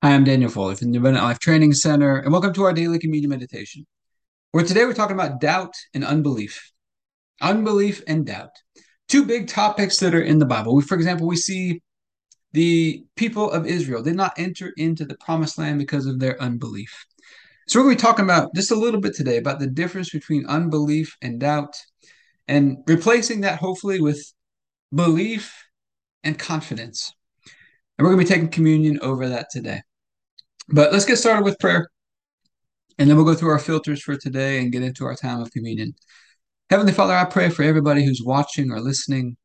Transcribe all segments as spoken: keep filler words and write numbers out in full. Hi, I'm Daniel Foley from the Abundant Life Training Center, and welcome to our daily community meditation, where today we're talking about doubt and unbelief. Unbelief and doubt. Two big topics that are in the Bible. We, for example, we see the people of Israel did not enter into the promised land because of their unbelief. So we're going to be talking about just a little bit today about the difference between unbelief and doubt, and replacing that hopefully with belief and confidence. And we're going to be taking communion over that today. But let's get started with prayer, and then we'll go through our filters for today and get into our time of communion. Heavenly Father, I pray for everybody who's watching or listening,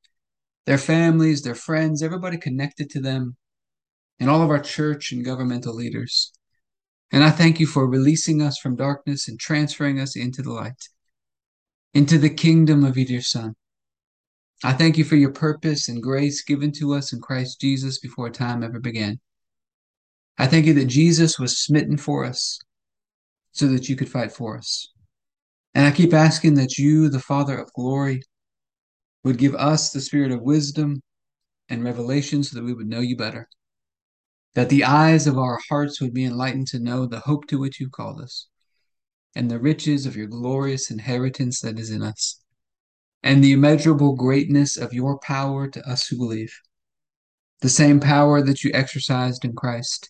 their families, their friends, everybody connected to them, and all of our church and governmental leaders. And I thank you for releasing us from darkness and transferring us into the light, into the kingdom of your Son. I thank you for your purpose and grace given to us in Christ Jesus before time ever began. I thank you that Jesus was smitten for us so that you could fight for us. And I keep asking that you, the Father of glory, would give us the spirit of wisdom and revelation so that we would know you better, that the eyes of our hearts would be enlightened to know the hope to which you called us and the riches of your glorious inheritance that is in us, and the immeasurable greatness of your power to us who believe, the same power that you exercised in Christ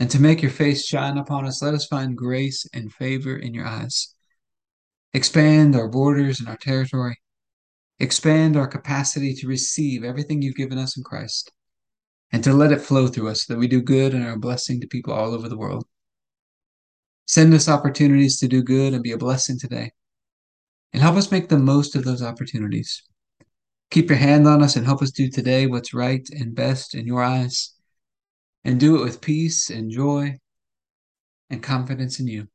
and to make your face shine upon us. Let us find grace and favor in your eyes. Expand our borders and our territory. Expand our capacity to receive everything you've given us in Christ and to let it flow through us so that we do good and are a blessing to people all over the world. Send us opportunities to do good and be a blessing today, and help us make the most of those opportunities. Keep your hand on us and help us do today what's right and best in your eyes, and do it with peace and joy and confidence in you.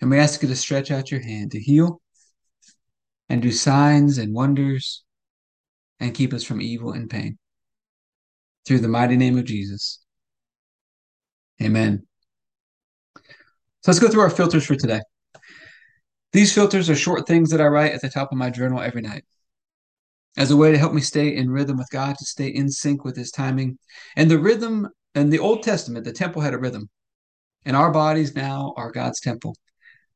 And we ask you to stretch out your hand to heal and do signs and wonders and keep us from evil and pain. Through the mighty name of Jesus. Amen. So let's go through our filters for today. These filters are short things that I write at the top of my journal every night, as a way to help me stay in rhythm with God, to stay in sync with his timing. And the rhythm, in the Old Testament, the temple had a rhythm. And our bodies now are God's temple.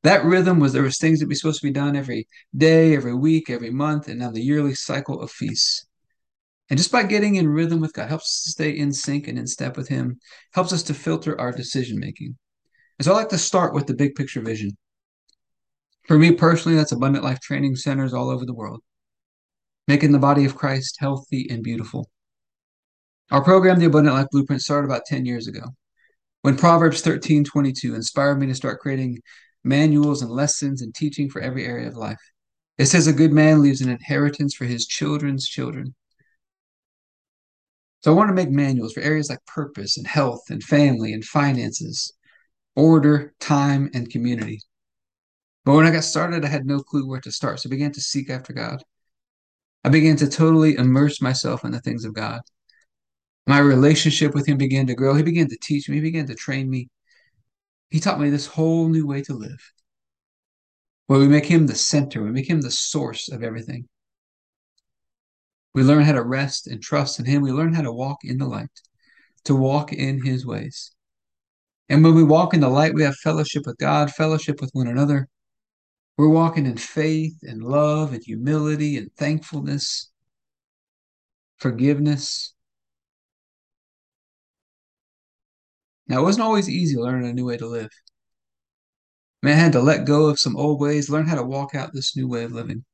That rhythm was there was things that were supposed to be done every day, every week, every month, and now the yearly cycle of feasts. And just by getting in rhythm with God helps us to stay in sync and in step with him, helps us to filter our decision-making. And so I like to start with the big picture vision. For me personally, that's Abundant Life Training Centers all over the world, making the body of Christ healthy and beautiful. Our program, the Abundant Life Blueprint, started about ten years ago when Proverbs thirteen twenty-two inspired me to start creating manuals and lessons and teaching for every area of life. It says a good man leaves an inheritance for his children's children. So I want to make manuals for areas like purpose and health and family and finances, order, time, and community. But when I got started, I had no clue where to start, so I began to seek after God. I began to totally immerse myself in the things of God. My relationship with him began to grow. He began to teach me. He began to train me. He taught me this whole new way to live, where we make him the center. We make him the source of everything. We learn how to rest and trust in him. We learn how to walk in the light, to walk in his ways. And when we walk in the light, we have fellowship with God, fellowship with one another. We're walking in faith and love and humility and thankfulness, forgiveness. Now, it wasn't always easy learning a new way to live. I mean, I had to let go of some old ways, learn how to walk out this new way of living.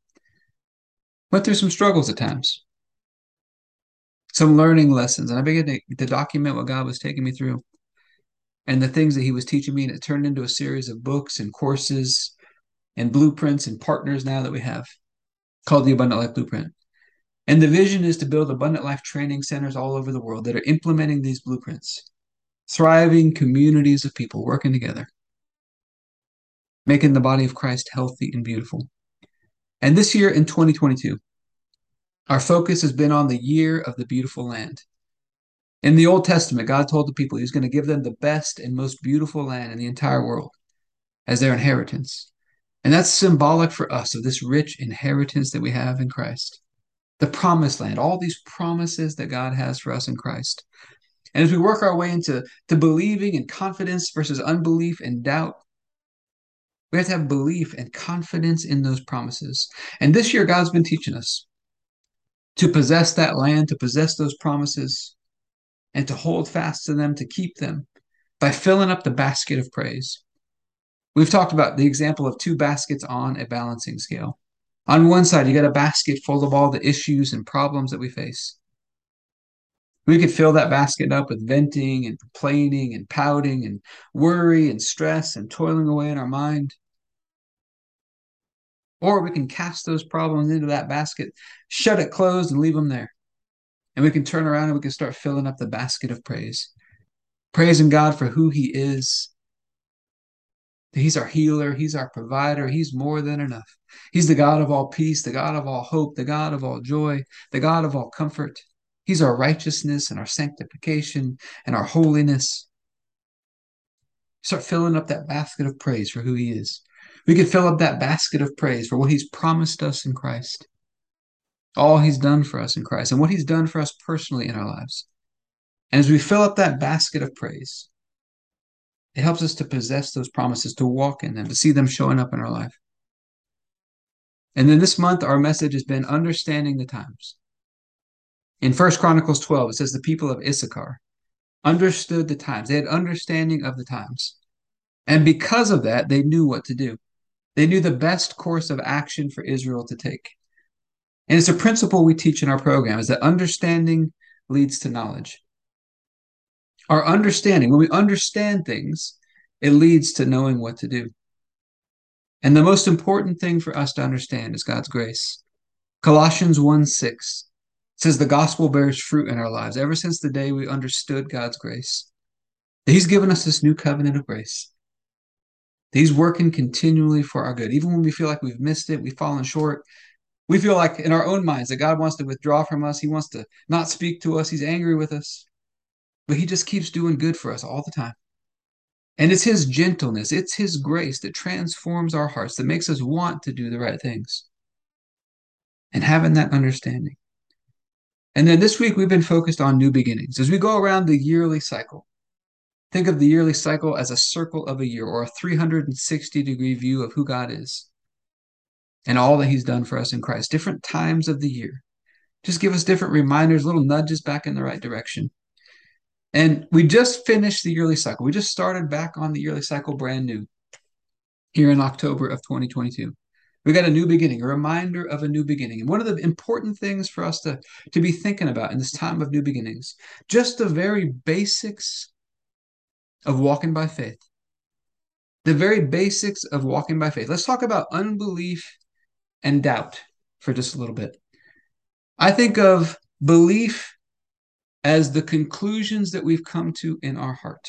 Went through some struggles at times, some learning lessons, and I began to, to document what God was taking me through and the things that he was teaching me, and it turned into a series of books and courses and blueprints and partners now that we have, called the Abundant Life Blueprint. And the vision is to build Abundant Life Training Centers all over the world that are implementing these blueprints, thriving communities of people working together making the body of Christ healthy and beautiful. And this year in twenty twenty-two, our focus has been on the year of the beautiful land. In the Old Testament, God told the people he was going to give them the best and most beautiful land in the entire world as their inheritance. And that's symbolic for us of this rich inheritance that we have in Christ. The promised land, all these promises that God has for us in Christ. And as we work our way into to believing and confidence versus unbelief and doubt, we have to have belief and confidence in those promises. And this year, God's been teaching us to possess that land, to possess those promises, and to hold fast to them, to keep them, by filling up the basket of praise. We've talked about the example of two baskets on a balancing scale. On one side, you got a basket full of all the issues and problems that we face. We could fill that basket up with venting and complaining and pouting and worry and stress and toiling away in our mind. Or we can cast those problems into that basket, shut it closed, and leave them there. And we can turn around and we can start filling up the basket of praise. Praising God for who he is. He's our healer. He's our provider. He's more than enough. He's the God of all peace, the God of all hope, the God of all joy, the God of all comfort. He's our righteousness and our sanctification and our holiness. Start filling up that basket of praise for who he is. We can fill up that basket of praise for what he's promised us in Christ. All he's done for us in Christ and what he's done for us personally in our lives. And as we fill up that basket of praise, it helps us to possess those promises, to walk in them, to see them showing up in our life. And then this month, our message has been understanding the times. In First Chronicles twelve, it says the people of Issachar understood the times. They had understanding of the times. And because of that, they knew what to do. They knew the best course of action for Israel to take. And it's a principle we teach in our program, is that understanding leads to knowledge. Our understanding, when we understand things, it leads to knowing what to do. And the most important thing for us to understand is God's grace. Colossians one six says the gospel bears fruit in our lives ever since the day we understood God's grace. He's given us this new covenant of grace. He's working continually for our good. Even when we feel like we've missed it, we've fallen short, we feel like in our own minds that God wants to withdraw from us. He wants to not speak to us. He's angry with us. But he just keeps doing good for us all the time. And it's his gentleness, it's his grace that transforms our hearts, that makes us want to do the right things. And having that understanding. And then this week we've been focused on new beginnings. As we go around the yearly cycle, think of the yearly cycle as a circle of a year, or a three hundred sixty degree view of who God is and all that he's done for us in Christ. Different times of the year just give us different reminders, little nudges back in the right direction. And we just finished the yearly cycle. We just started back on the yearly cycle brand new here in October of twenty twenty-two. We got a new beginning, a reminder of a new beginning. And one of the important things for us to, to be thinking about in this time of new beginnings, just the very basics of walking by faith. The very basics of walking by faith. Let's talk about unbelief and doubt for just a little bit. I think of belief as the conclusions that we've come to in our heart.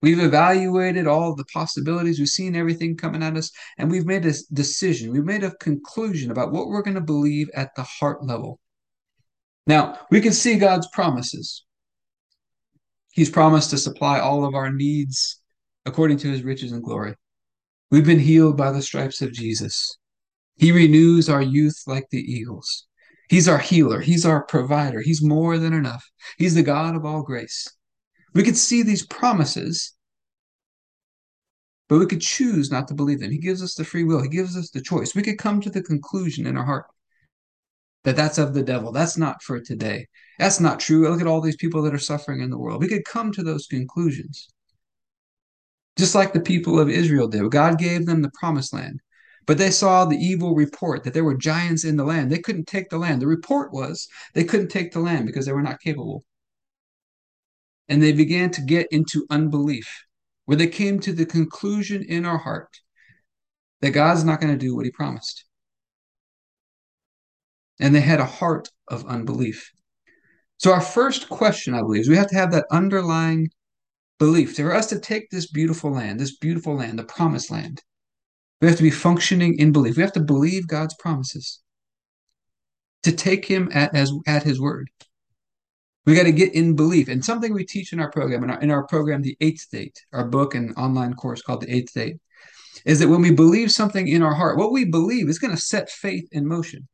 We've evaluated all the possibilities. We've seen everything coming at us. And we've made a decision. We've made a conclusion about what we're going to believe at the heart level. Now, we can see God's promises. He's promised to supply all of our needs according to his riches and glory. We've been healed by the stripes of Jesus. He renews our youth like the eagles. He's our healer. He's our provider. He's more than enough. He's the God of all grace. We could see these promises, but we could choose not to believe them. He gives us the free will. He gives us the choice. We could come to the conclusion in our heart that that's of the devil. That's not for today. That's not true. Look at all these people that are suffering in the world. We could come to those conclusions. Just like the people of Israel did. God gave them the promised land. But they saw the evil report that there were giants in the land. They couldn't take the land. The report was they couldn't take the land because they were not capable. And they began to get into unbelief, where they came to the conclusion in our heart that God's not going to do what he promised. And they had a heart of unbelief. So our first question, I believe, is we have to have that underlying belief, for us to take this beautiful land, this beautiful land, the promised land, we have to be functioning in belief. We have to believe God's promises, to take him at, as, at his word. We got to get in belief. And something we teach in our program, in our, in our program, The Eighth State, our book and online course called The Eighth State, is that when we believe something in our heart, what we believe is going to set faith in motion.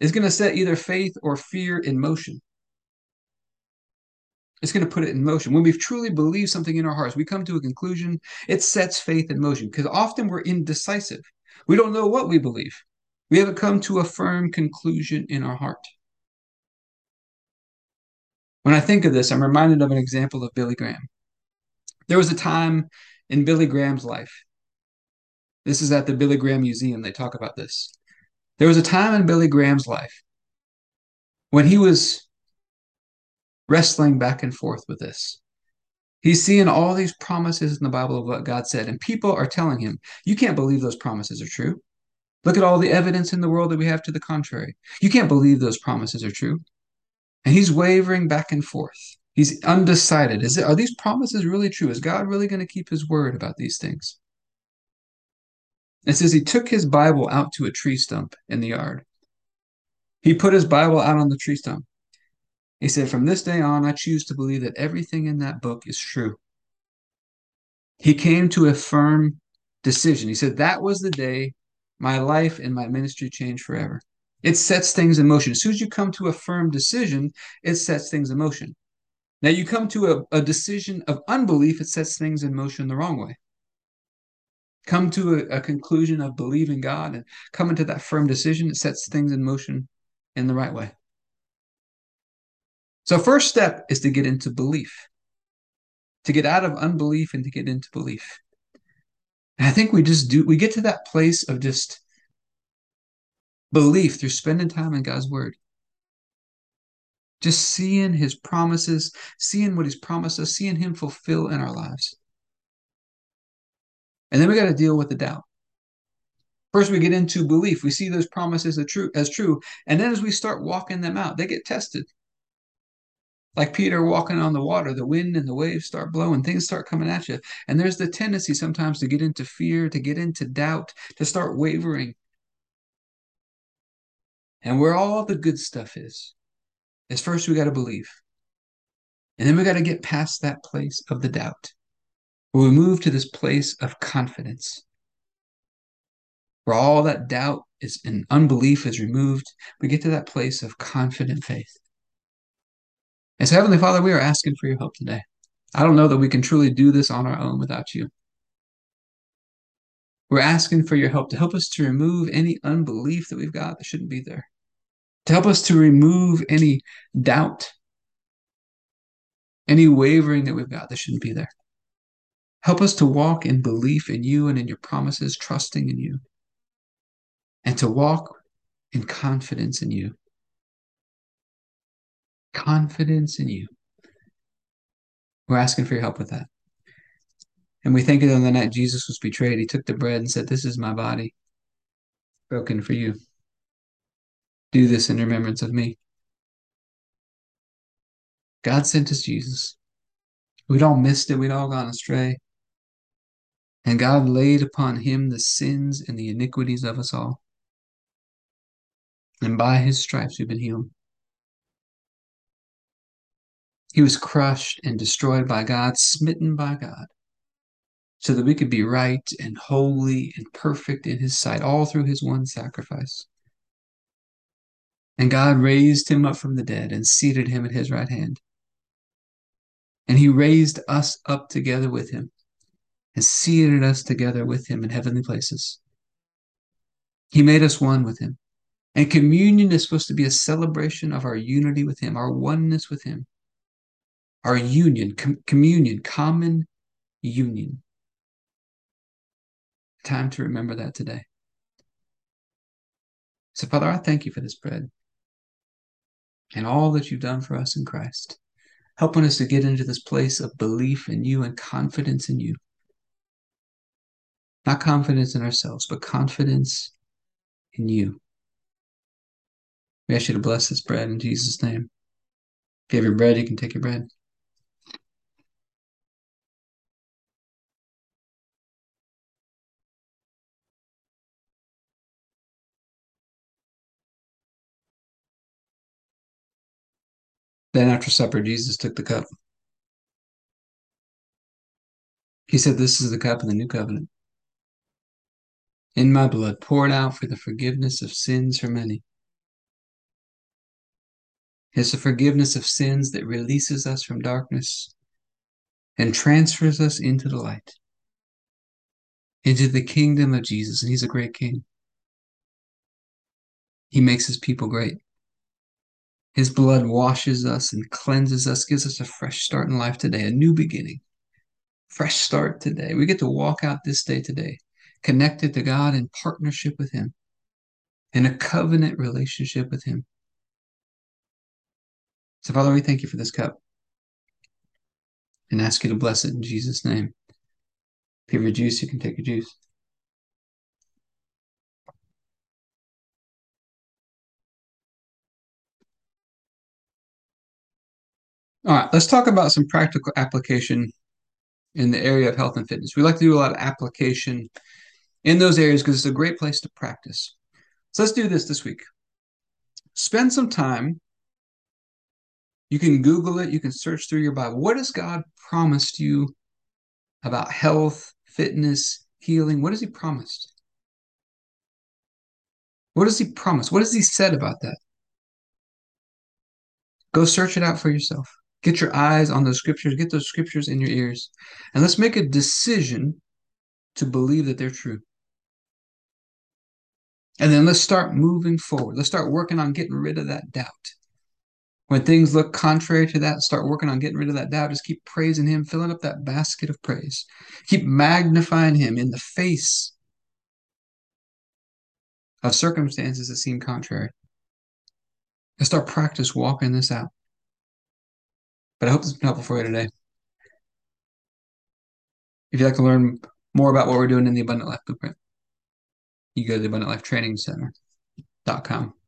It's going to set either faith or fear in motion. It's going to put it in motion. When we truly believe something in our hearts, we come to a conclusion, it sets faith in motion, because often we're indecisive. We don't know what we believe. We haven't come to a firm conclusion in our heart. When I think of this, I'm reminded of an example of Billy Graham. There was a time in Billy Graham's life. This is at the Billy Graham Museum. They talk about this. There was a time in Billy Graham's life when he was wrestling back and forth with this. He's seeing all these promises in the Bible of what God said, and people are telling him, you can't believe those promises are true. Look at all the evidence in the world that we have to the contrary. You can't believe those promises are true. And he's wavering back and forth. He's undecided. Is it, are these promises really true? Is God really going to keep his word about these things? It says he took his Bible out to a tree stump in the yard. He put his Bible out on the tree stump. He said, from this day on, I choose to believe that everything in that book is true. He came to a firm decision. He said, that was the day my life and my ministry changed forever. It sets things in motion. As soon as you come to a firm decision, it sets things in motion. Now you come to a, a decision of unbelief, it sets things in motion the wrong way. Come to a, a conclusion of believing God and coming to that firm decision, it sets things in motion in the right way. So first step is to get into belief, to get out of unbelief and to get into belief. And I think we just do, we get to that place of just belief through spending time in God's word. Just seeing his promises, seeing what he's promised us, seeing him fulfill in our lives. And then we got to deal with the doubt. First, we get into belief. We see those promises as true, as true. And then as we start walking them out, they get tested. Like Peter walking on the water, the wind and the waves start blowing, things start coming at you. And there's the tendency sometimes to get into fear, to get into doubt, to start wavering. And where all the good stuff is, is first we got to believe. And then we got to get past that place of the doubt, where we move to this place of confidence, where all that doubt is and unbelief is removed. We get to that place of confident faith. And so, Heavenly Father, we are asking for your help today. I don't know that we can truly do this on our own without you. We're asking for your help to help us to remove any unbelief that we've got that shouldn't be there, to help us to remove any doubt, any wavering that we've got that shouldn't be there. Help us to walk in belief in you and in your promises, trusting in you, and to walk in confidence in you. Confidence in you. We're asking for your help with that. And we think that on the night Jesus was betrayed, he took the bread and said, this is my body broken for you. Do this in remembrance of me. God sent us Jesus. We'd all missed it. We'd all gone astray. And God laid upon him the sins and the iniquities of us all. And by his stripes we've been healed. He was crushed and destroyed by God, smitten by God, so that we could be right and holy and perfect in his sight, all through his one sacrifice. And God raised him up from the dead and seated him at his right hand. And he raised us up together with him and seated us together with him in heavenly places. He made us one with him. And communion is supposed to be a celebration of our unity with him, our oneness with him, our union, com- communion, common union. Time to remember that today. So, Father, I thank you for this bread and all that you've done for us in Christ, helping us to get into this place of belief in you and confidence in you. Not confidence in ourselves, but confidence in you. We ask you to bless this bread in Jesus' name. If you have your bread, you can take your bread. Then after supper, Jesus took the cup. He said, "This is the cup of the new covenant, in my blood, poured out for the forgiveness of sins for many." It's the forgiveness of sins that releases us from darkness and transfers us into the light, into the kingdom of Jesus. And he's a great king. He makes his people great. His blood washes us and cleanses us, gives us a fresh start in life today, a new beginning. Fresh start today. We get to walk out this day today, connected to God in partnership with him, in a covenant relationship with him. So, Father, we thank you for this cup and ask you to bless it in Jesus' name. If you have a juice, you can take your juice. All right, let's talk about some practical application in the area of health and fitness. We like to do a lot of application in those areas because it's a great place to practice. So let's do this this week. Spend some time. You can Google it. You can search through your Bible. What has God promised you about health, fitness, healing? What has he promised? What has he promised? What has he said about that? Go search it out for yourself. Get your eyes on those scriptures. Get those scriptures in your ears. And let's make a decision to believe that they're true. And then let's start moving forward. Let's start working on getting rid of that doubt. When things look contrary to that, start working on getting rid of that doubt. Just keep praising him, filling up that basket of praise. Keep magnifying him in the face of circumstances that seem contrary. And start practice walking this out. But I hope this has been helpful for you today. If you'd like to learn more about what we're doing in the Abundant Life Blueprint, you go to the abundant life training center dot com.